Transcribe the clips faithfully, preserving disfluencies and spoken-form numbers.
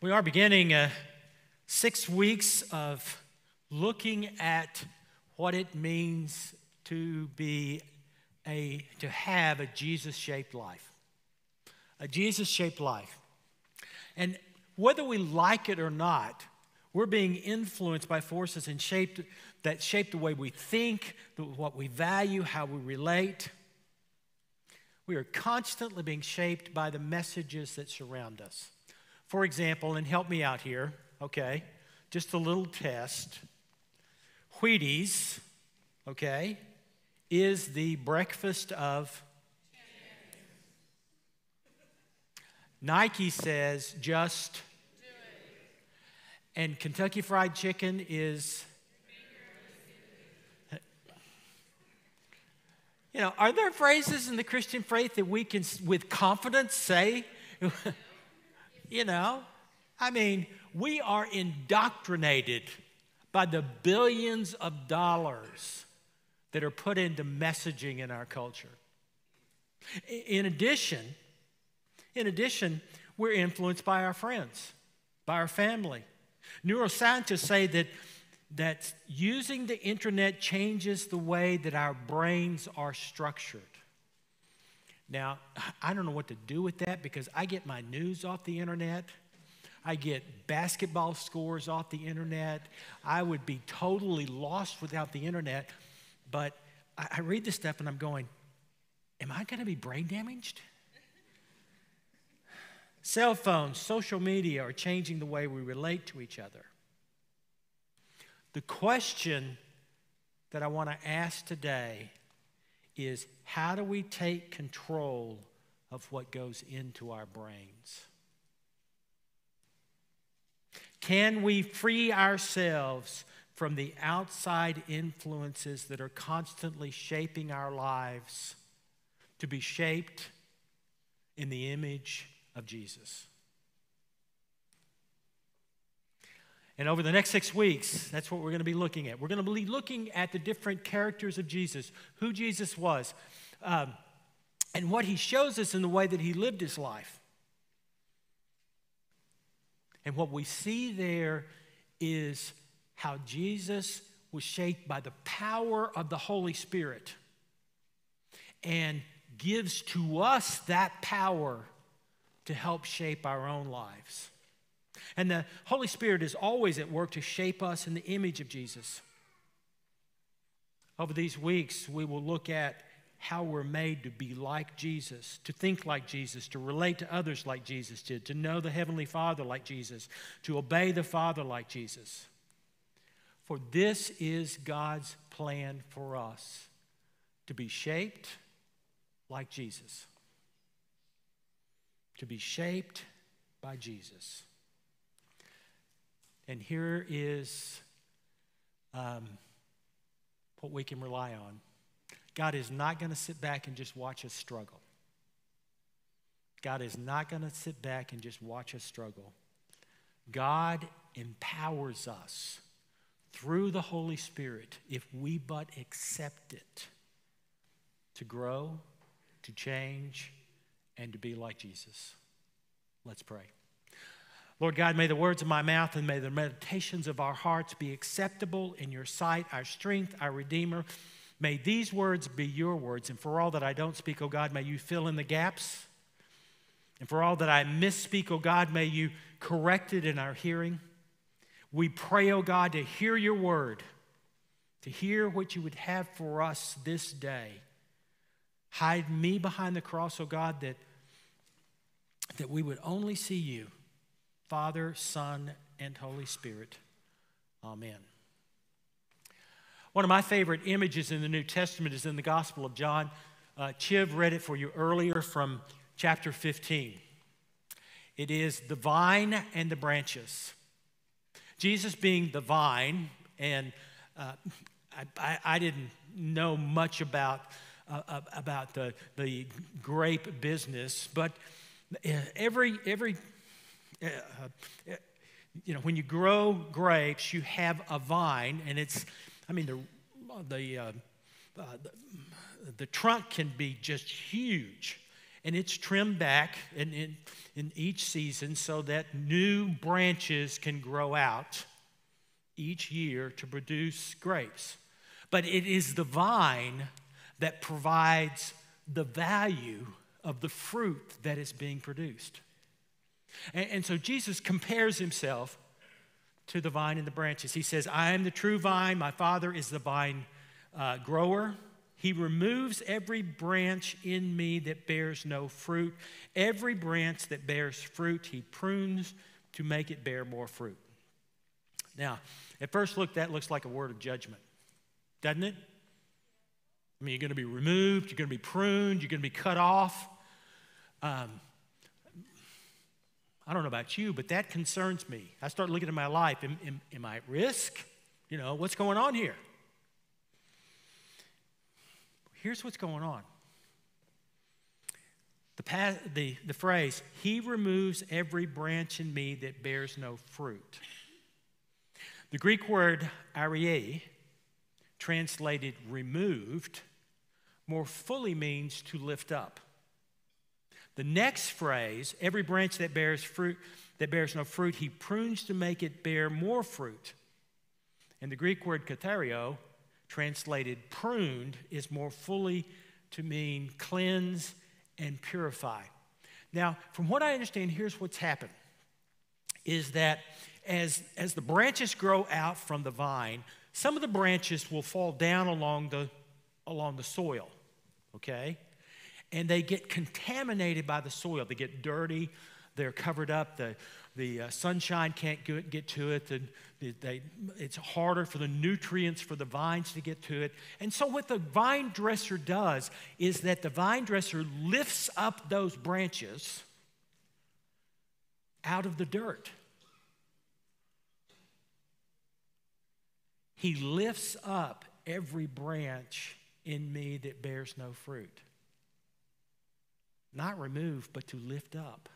We are beginning uh, six weeks of looking at what it means to be a to have a Jesus-shaped life, a Jesus-shaped life, and whether we like it or not, we're being influenced by forces and shaped that shape the way we think, what we value, how we relate. We are constantly being shaped by the messages that surround us. For example, and help me out here, okay, just a little test. Wheaties, okay, is the breakfast of... Nike says, just... And Kentucky Fried Chicken is... You know, are there phrases in the Christian faith that we can, with confidence, say... You know, I mean, we are indoctrinated by the billions of dollars that are put into messaging in our culture. In addition, in addition, we're influenced by our friends, by our family. Neuroscientists say that, that using the internet changes the way that our brains are structured. Now, I don't know what to do with that because I get my news off the internet. I get basketball scores off the internet. I would be totally lost without the internet. But I read this stuff and I'm going, am I going to be brain damaged? Cell phones, social media are changing the way we relate to each other. The question that I want to ask today is, how do we take control of what goes into our brains? Can we free ourselves from the outside influences that are constantly shaping our lives to be shaped in the image of Jesus? And over the next six weeks, that's what we're going to be looking at. We're going to be looking at the different characters of Jesus, who Jesus was, um, and what he shows us in the way that he lived his life. And what we see there is how Jesus was shaped by the power of the Holy Spirit and gives to us that power to help shape our own lives. And the Holy Spirit is always at work to shape us in the image of Jesus. Over these weeks, we will look at how we're made to be like Jesus, to think like Jesus, to relate to others like Jesus did, to know the Heavenly Father like Jesus, to obey the Father like Jesus. For this is God's plan for us, to be shaped like Jesus, to be shaped by Jesus. And here is um, what we can rely on. God is not going to sit back and just watch us struggle. God is not going to sit back and just watch us struggle. God empowers us through the Holy Spirit, if we but accept it, to grow, to change, and to be like Jesus. Let's pray. Lord God, may the words of my mouth and may the meditations of our hearts be acceptable in your sight, our strength, our Redeemer. May these words be your words. And for all that I don't speak, O God, may you fill in the gaps. And for all that I misspeak, O God, may you correct it in our hearing. We pray, O God, to hear your word, to hear what you would have for us this day. Hide me behind the cross, O God, that, that we would only see you. Father, Son, and Holy Spirit. Amen. One of my favorite images in the New Testament is in the Gospel of John. Uh, Chiv read it for you earlier from chapter fifteen. It is the vine and the branches. Jesus being the vine, and uh, I, I, I didn't know much about, uh, about the, the grape business, but every... every Uh, you know, when you grow grapes, you have a vine, and it's, I mean, the the, uh, uh, the the trunk can be just huge, and it's trimmed back in, in, in each season so that new branches can grow out each year to produce grapes. But it is the vine that provides the value of the fruit that is being produced. And, and so Jesus compares himself to the vine and the branches. He says, I am the true vine. My Father is the vine uh, grower. He removes every branch in me that bears no fruit. Every branch that bears fruit, he prunes to make it bear more fruit. Now, at first look, that looks like a word of judgment, doesn't it? I mean, you're going to be removed, you're going to be pruned, you're going to be cut off. Um, I don't know about you, but that concerns me. I start looking at my life. Am, am, am I at risk? You know, what's going on here? Here's what's going on. The, past, the, the phrase, he removes every branch in me that bears no fruit. The Greek word arie, translated removed, more fully means to lift up. The next phrase, every branch that bears fruit, that bears no fruit, he prunes to make it bear more fruit. And the Greek word kathario, translated pruned, is more fully to mean cleanse and purify. Now, from what I understand, here's what's happened, is that as, as the branches grow out from the vine, some of the branches will fall down along the, along the soil, okay? And they get contaminated by the soil. They get dirty. They're covered up. The, the uh, sunshine can't get, get to it. The, the, they, it's harder for the nutrients for the vines to get to it. And so what the vine dresser does is that the vine dresser lifts up those branches out of the dirt. He lifts up every branch in me that bears no fruit. Not remove, but to lift up.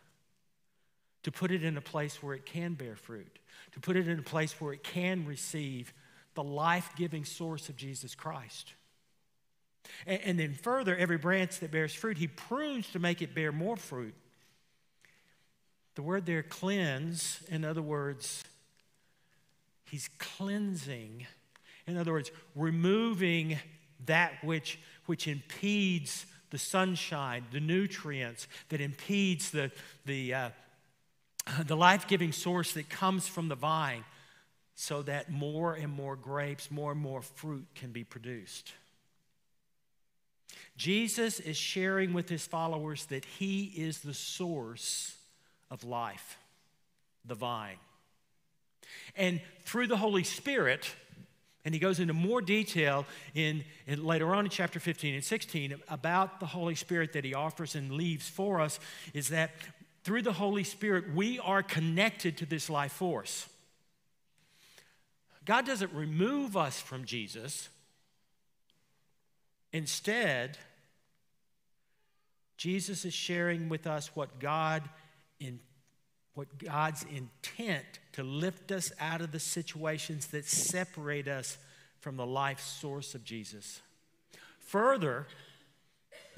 To put it in a place where it can bear fruit. To put it in a place where it can receive the life-giving source of Jesus Christ. And, and then further, every branch that bears fruit, he prunes to make it bear more fruit. The word there, cleanse, in other words, he's cleansing, in other words, removing that which, which impedes the sunshine, the nutrients, that impedes the, the, uh, the life-giving source that comes from the vine so that more and more grapes, more and more fruit can be produced. Jesus is sharing with his followers that he is the source of life, the vine. And through the Holy Spirit, and he goes into more detail in, in later on in chapter fifteen and sixteen about the Holy Spirit that he offers and leaves for us, is that through the Holy Spirit, we are connected to this life force. God doesn't remove us from Jesus. Instead, Jesus is sharing with us what God intends. What God's intent to lift us out of the situations that separate us from the life source of Jesus. Further,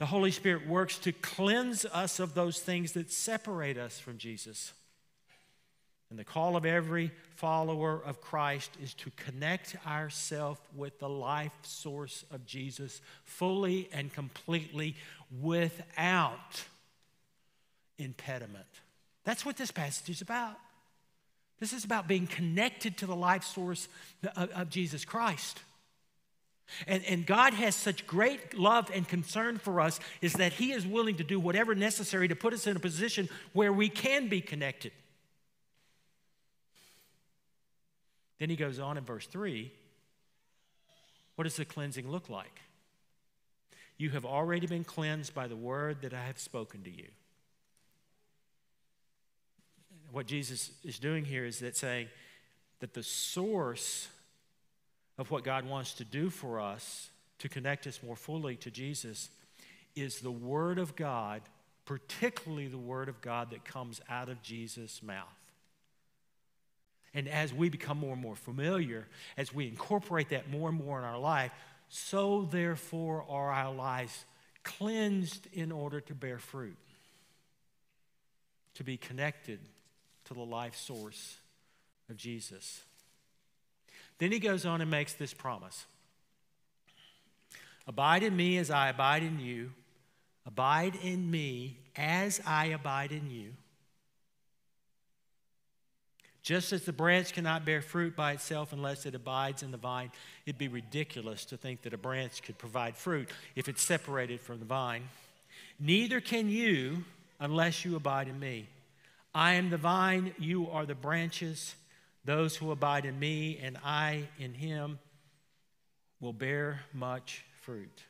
the Holy Spirit works to cleanse us of those things that separate us from Jesus. And the call of every follower of Christ is to connect ourselves with the life source of Jesus fully and completely without impediment. That's what this passage is about. This is about being connected to the life source of, of Jesus Christ. And, and God has such great love and concern for us is that he is willing to do whatever necessary to put us in a position where we can be connected. Then he goes on in verse three. What does the cleansing look like? You have already been cleansed by the word that I have spoken to you. What Jesus is doing here is that saying that the source of what God wants to do for us to connect us more fully to Jesus is the Word of God, particularly the Word of God that comes out of Jesus' mouth. And as we become more and more familiar, as we incorporate that more and more in our life, so therefore are our lives cleansed in order to bear fruit, to be connected to the life source of Jesus. Then he goes on and makes this promise. Abide in me as I abide in you. Abide in me as I abide in you. Just as the branch cannot bear fruit by itself unless it abides in the vine, it'd be ridiculous to think that a branch could provide fruit if it's separated from the vine. Neither can you unless you abide in me. I am the vine, you are the branches. Those who abide in me and I in him will bear much fruit.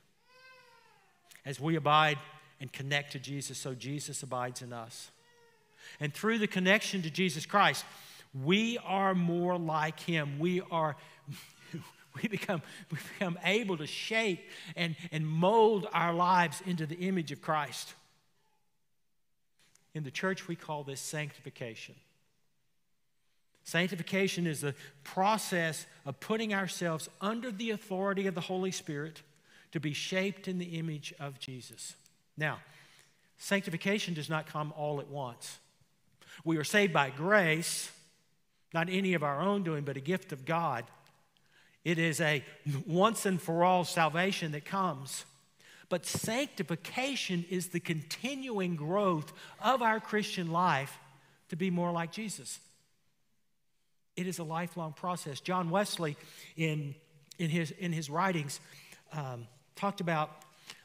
As we abide and connect to Jesus, so Jesus abides in us. And through the connection to Jesus Christ, we are more like him. We are, we become, we become able to shape and, and mold our lives into the image of Christ. In the church, we call this sanctification. Sanctification is the process of putting ourselves under the authority of the Holy Spirit to be shaped in the image of Jesus. Now, sanctification does not come all at once. We are saved by grace, not any of our own doing, but a gift of God. It is a once and for all salvation that comes. But sanctification is the continuing growth of our Christian life to be more like Jesus. It is a lifelong process. John Wesley, in, in, his, in his writings, um, talked about,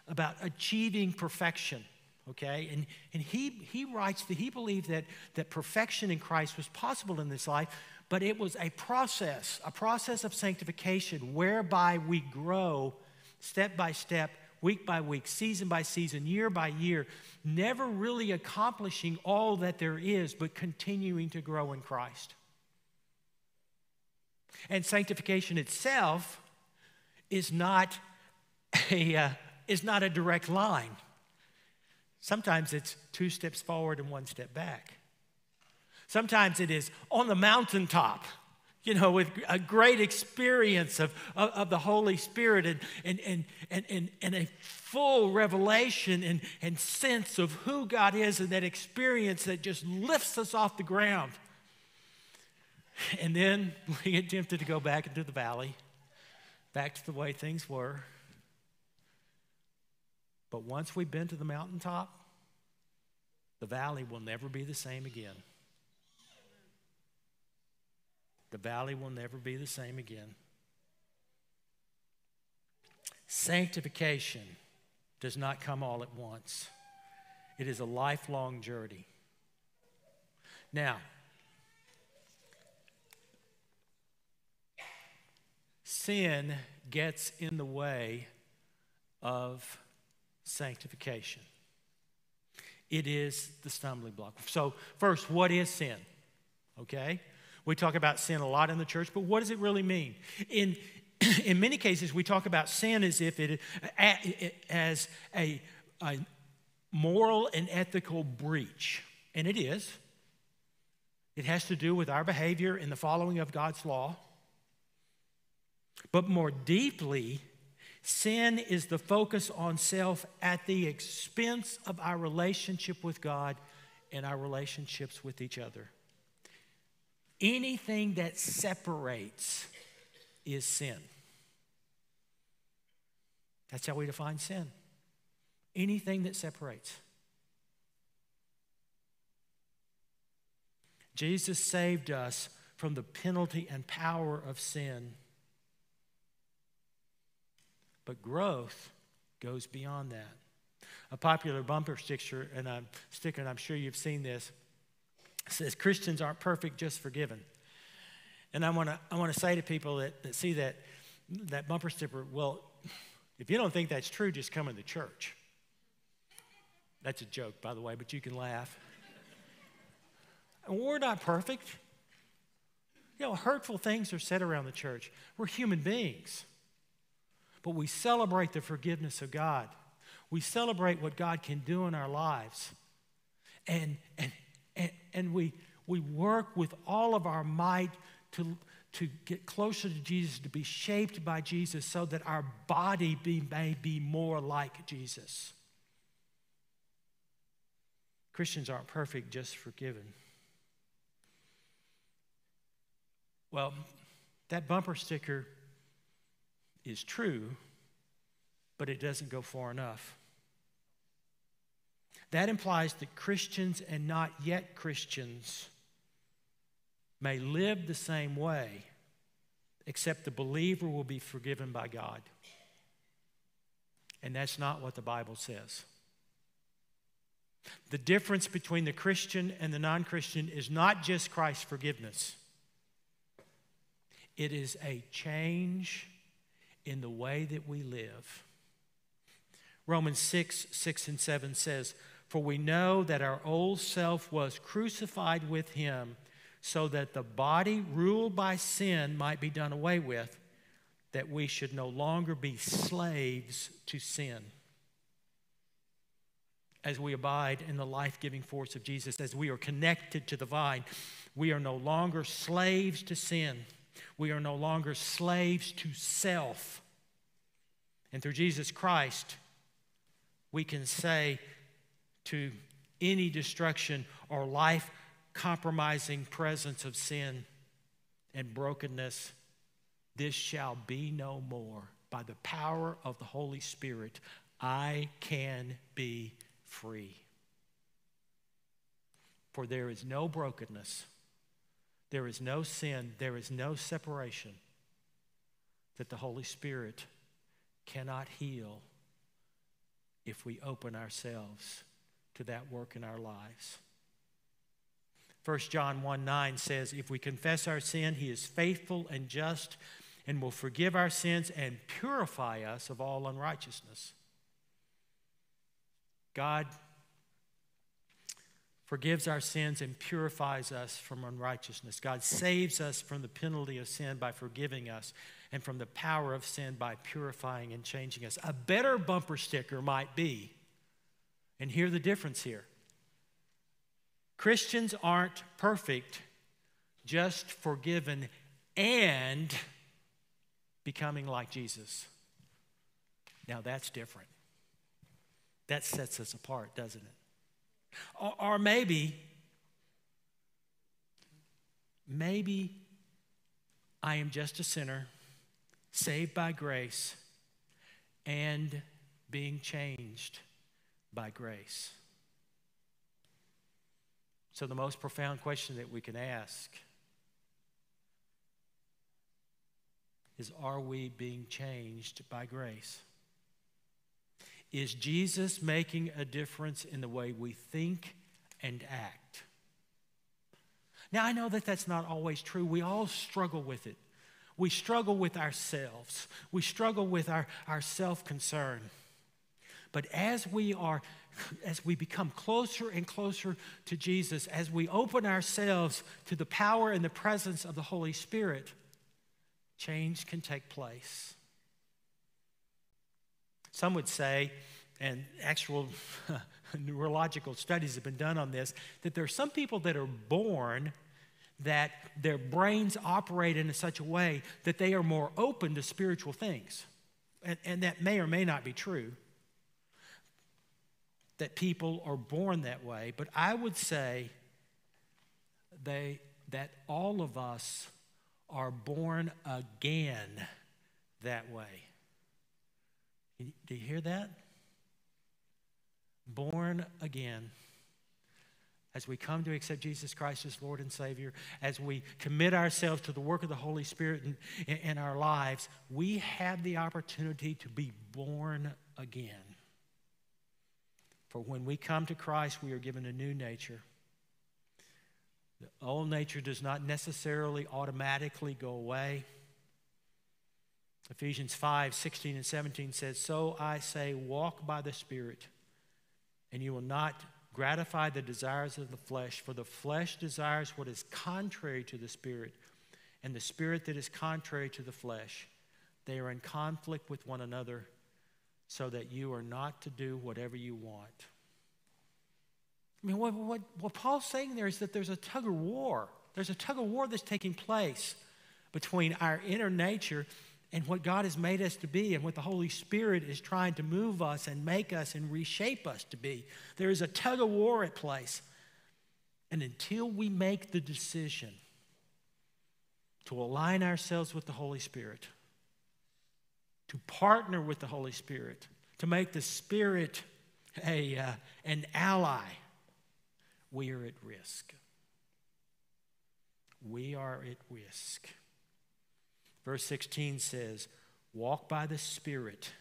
about achieving perfection. Okay, and, and he, he writes that he believed that, that perfection in Christ was possible in this life, but it was a process, a process of sanctification whereby we grow step by step, week by week, season by season, year by year, never really accomplishing all that there is, but continuing to grow in Christ. And sanctification itself is not a, uh, is not a direct line. Sometimes it's two steps forward and one step back. Sometimes it is on the mountaintop, you know, with a great experience of, of, of the Holy Spirit and, and, and, and, and, and a full revelation and, and sense of who God is, and that experience that just lifts us off the ground. And then we get tempted to go back into the valley, back to the way things were. But once we've been to the mountaintop, the valley will never be the same again. The valley will never be the same again. Sanctification does not come all at once. It is a lifelong journey. Now, sin gets in the way of sanctification. It is the stumbling block. So first, what is sin? Okay? We talk about sin a lot in the church, but what does it really mean? In, in many cases, we talk about sin as if it as a, a moral and ethical breach. And it is. It has to do with our behavior and the following of God's law. But more deeply, sin is the focus on self at the expense of our relationship with God and our relationships with each other. Anything that separates is sin. That's how we define sin. Anything that separates. Jesus saved us from the penalty and power of sin. But growth goes beyond that. A popular bumper sticker, and I'm sticker, and I'm sure you've seen this, says Christians aren't perfect, just forgiven. And I want to I want to say to people that, that see that that bumper sticker, well, if you don't think that's true, just come into church. That's a joke, by the way, but you can laugh. We're not perfect. You know, hurtful things are said around the church. We're human beings. But we celebrate the forgiveness of God. We celebrate what God can do in our lives. And, and, and, and we, we work with all of our might to, to get closer to Jesus, to be shaped by Jesus so that our body be, may be more like Jesus. Christians aren't perfect, just forgiven. Well, that bumper sticker is true, but it doesn't go far enough. That implies that Christians and not yet Christians may live the same way, except the believer will be forgiven by God. And that's not what the Bible says. The difference between the Christian and the non-Christian is not just Christ's forgiveness. It is a change in the way that we live. Romans six, six and seven says, "For we know that our old self was crucified with him, so that the body ruled by sin might be done away with, that we should no longer be slaves to sin." As we abide in the life-giving force of Jesus, as we are connected to the vine, we are no longer slaves to sin. We are no longer slaves to self. And through Jesus Christ, we can say to any destruction or life compromising presence of sin and brokenness, "This shall be no more." By the power of the Holy Spirit, I can be free. For there is no brokenness, there is no sin, there is no separation that the Holy Spirit cannot heal if we open ourselves to that work in our lives. First John one nine says, "If we confess our sin, he is faithful and just and will forgive our sins and purify us of all unrighteousness." God forgives our sins and purifies us from unrighteousness. God saves us from the penalty of sin by forgiving us and from the power of sin by purifying and changing us. A better bumper sticker might be, and hear the difference here, "Christians aren't perfect, just forgiven and becoming like Jesus." Now that's different. That sets us apart, doesn't it? Or, or maybe, maybe I am just a sinner, saved by grace, and being changed by grace. So the most profound question that we can ask is, are we being changed by grace? Is Jesus making a difference in the way we think and act? Now, I know that that's not always true. We all struggle with it. We struggle with ourselves. We struggle with our, our self-concern. But as we are, as we become closer and closer to Jesus, as we open ourselves to the power and the presence of the Holy Spirit, change can take place. Some would say, and actual neurological studies have been done on this, that there are some people that are born that their brains operate in such a way that they are more open to spiritual things. And, and that may or may not be true, that people are born that way. But I would say they, that all of us are born again that way. Do you hear that? Born again. As we come to accept Jesus Christ as Lord and Savior, as we commit ourselves to the work of the Holy Spirit in, in, in our lives, we have the opportunity to be born again. For when we come to Christ, we are given a new nature. The old nature does not necessarily automatically go away. Ephesians five, sixteen and seventeen says, "So I say, walk by the Spirit, and you will not gratify the desires of the flesh, for the flesh desires what is contrary to the Spirit, and the Spirit that is contrary to the flesh. They are in conflict with one another, so that you are not to do whatever you want." I mean, what, what, what Paul's saying there is that there's a tug of war. There's a tug of war that's taking place between our inner nature and what God has made us to be and what the Holy Spirit is trying to move us and make us and reshape us to be. There is a tug of war at place. And until we make the decision to align ourselves with the Holy Spirit, to partner with the Holy Spirit, to make the Spirit a, uh, an ally, we are at risk. We are at risk. Verse sixteen says, walk by the Spirit,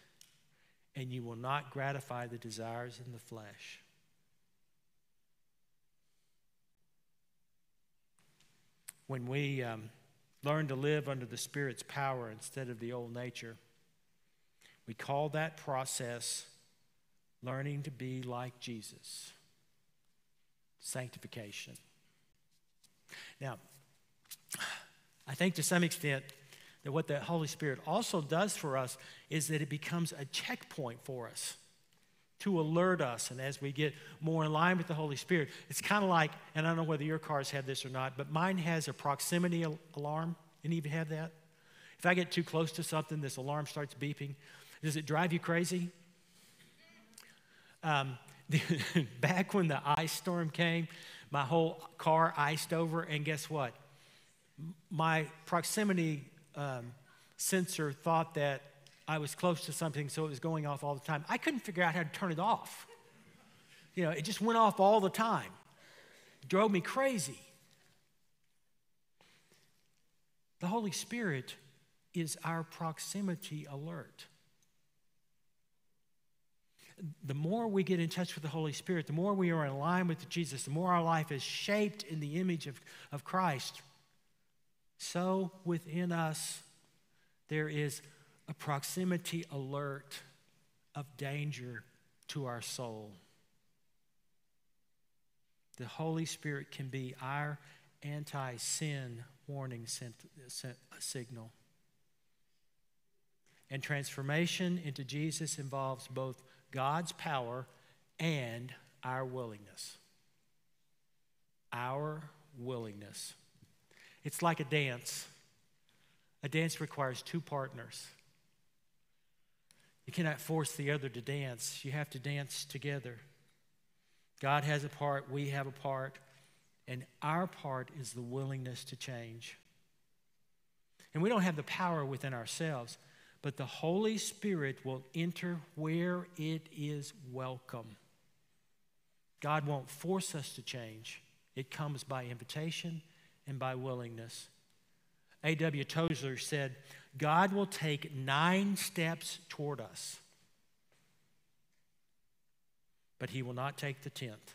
and you will not gratify the desires in the flesh. When we um, learn to live under the Spirit's power instead of the old nature, we call that process learning to be like Jesus. Sanctification. Now, I think to some extent that what the Holy Spirit also does for us is that it becomes a checkpoint for us to alert us. And as we get more in line with the Holy Spirit, it's kind of like, and I don't know whether your cars have this or not, but mine has a proximity al- alarm. Any of you have that? If I get too close to something, this alarm starts beeping. Does it drive you crazy? Um, back when the ice storm came, my whole car iced over, and guess what? My proximity um, sensor thought that I was close to something, so it was going off all the time. I couldn't figure out how to turn it off. You know, it just went off all the time. It drove me crazy. The Holy Spirit is our proximity alert. The more we get in touch with the Holy Spirit, the more we are in line with Jesus, the more our life is shaped in the image of, of Christ. So within us, there is a proximity alert of danger to our soul. The Holy Spirit can be our anti-sin warning signal. And transformation into Jesus involves both God's power and our willingness. Our willingness. It's like a dance. A dance requires two partners. You cannot force the other to dance. You have to dance together. God has a part, we have a part, and our part is the willingness to change. And we don't have the power within ourselves, but the Holy Spirit will enter where it is welcome. God won't force us to change. It comes by invitation and by willingness. A W Tozer said, God will take nine steps toward us, but he will not take the tenth.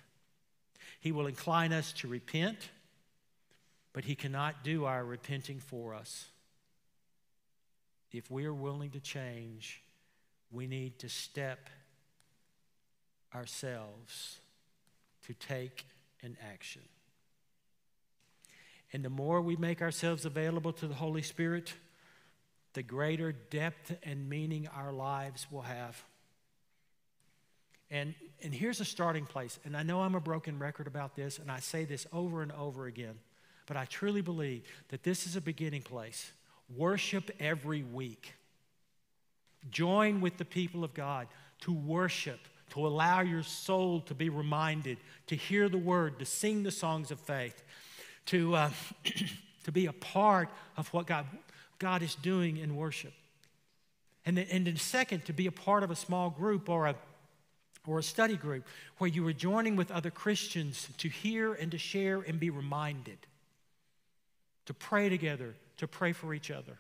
He will incline us to repent, but he cannot do our repenting for us. If we are willing to change, we need to step ourselves to take an action. And the more we make ourselves available to the Holy Spirit, the greater depth and meaning our lives will have. And, and here's a starting place. And I know I'm a broken record about this, and I say this over and over again, but I truly believe that this is a beginning place. Worship every week. Join with the people of God to worship, to allow your soul to be reminded, to hear the word, to sing the songs of faith, to, uh, to be a part of what God, God is doing in worship. And then, and then second, to be a part of a small group or a, or a study group where you are joining with other Christians to hear and to share and be reminded, to pray together, to pray for each other,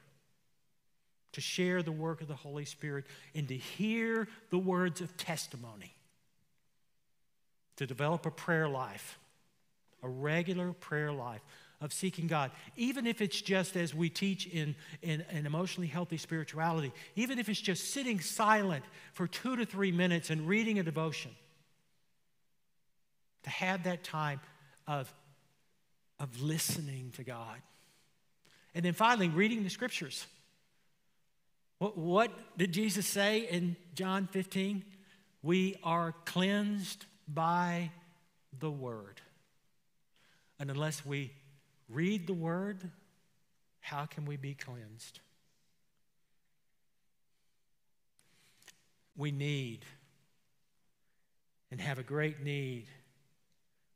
to share the work of the Holy Spirit, and to hear the words of testimony, to develop a prayer life, a regular prayer life of seeking God, even if it's just as we teach in, in, in emotionally healthy spirituality, even if it's just sitting silent for two to three minutes and reading a devotion, to have that time of, of listening to God. And then finally, reading the scriptures. What, what did Jesus say in John fifteen? We are cleansed by the word. And unless we read the word, how can we be cleansed? we need and have a great need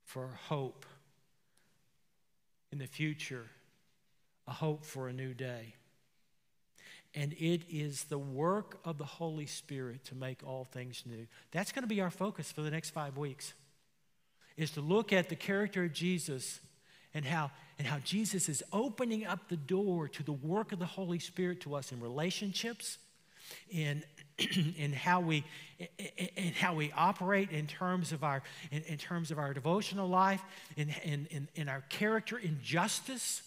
for hope in the future, a hope for a new day. And it is the work of the Holy Spirit to make all things new. That's going to be our focus for the next five weeks, is to look at the character of Jesus and how, and how Jesus is opening up the door to the work of the Holy Spirit to us in relationships, in in how we in how we operate in terms of our in, in terms of our devotional life, in, in, in, in our character, in justice,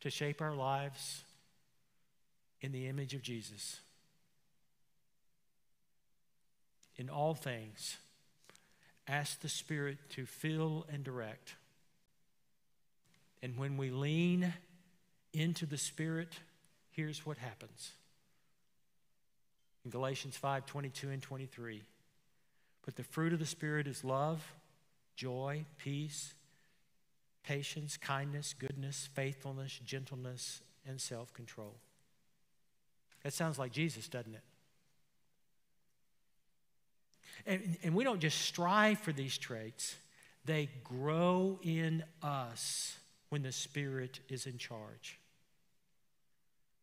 to shape our lives in the image of Jesus. In all things, ask the Spirit to fill and direct. And when we lean into the Spirit, here's what happens. In Galatians five, twenty-two and twenty-three, but the fruit of the Spirit is love, joy, peace, patience, kindness, goodness, faithfulness, gentleness, and self-control. That sounds like Jesus, doesn't it? And, and we don't just strive for these traits. They grow in us when the Spirit is in charge.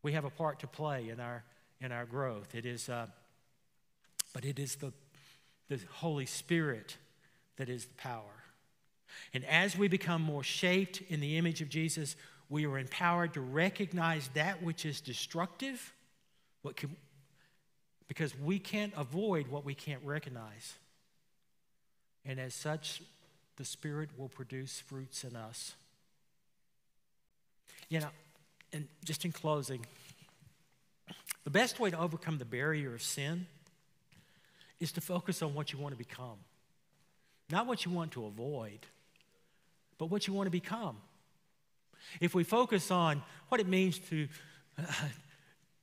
We have a part to play in our, in our growth. It is, uh, but it is the, the Holy Spirit that is the power. And as we become more shaped in the image of Jesus, we are empowered to recognize that which is destructive, what can, because we can't avoid what we can't recognize. And as such, the Spirit will produce fruits in us. You know, and just in closing, the best way to overcome the barrier of sin is to focus on what you want to become. Not what you want to avoid, but what you want to become. If we focus on what it means to, uh,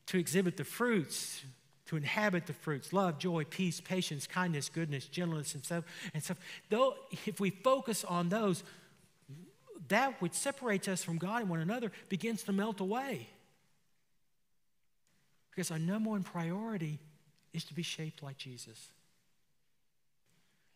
to exhibit the fruits, to inhabit the fruits, love, joy, peace, patience, kindness, goodness, gentleness, and stuff, and stuff. Though, if we focus on those, that which separates us from God and one another begins to melt away. Because our number one priority is to be shaped like Jesus.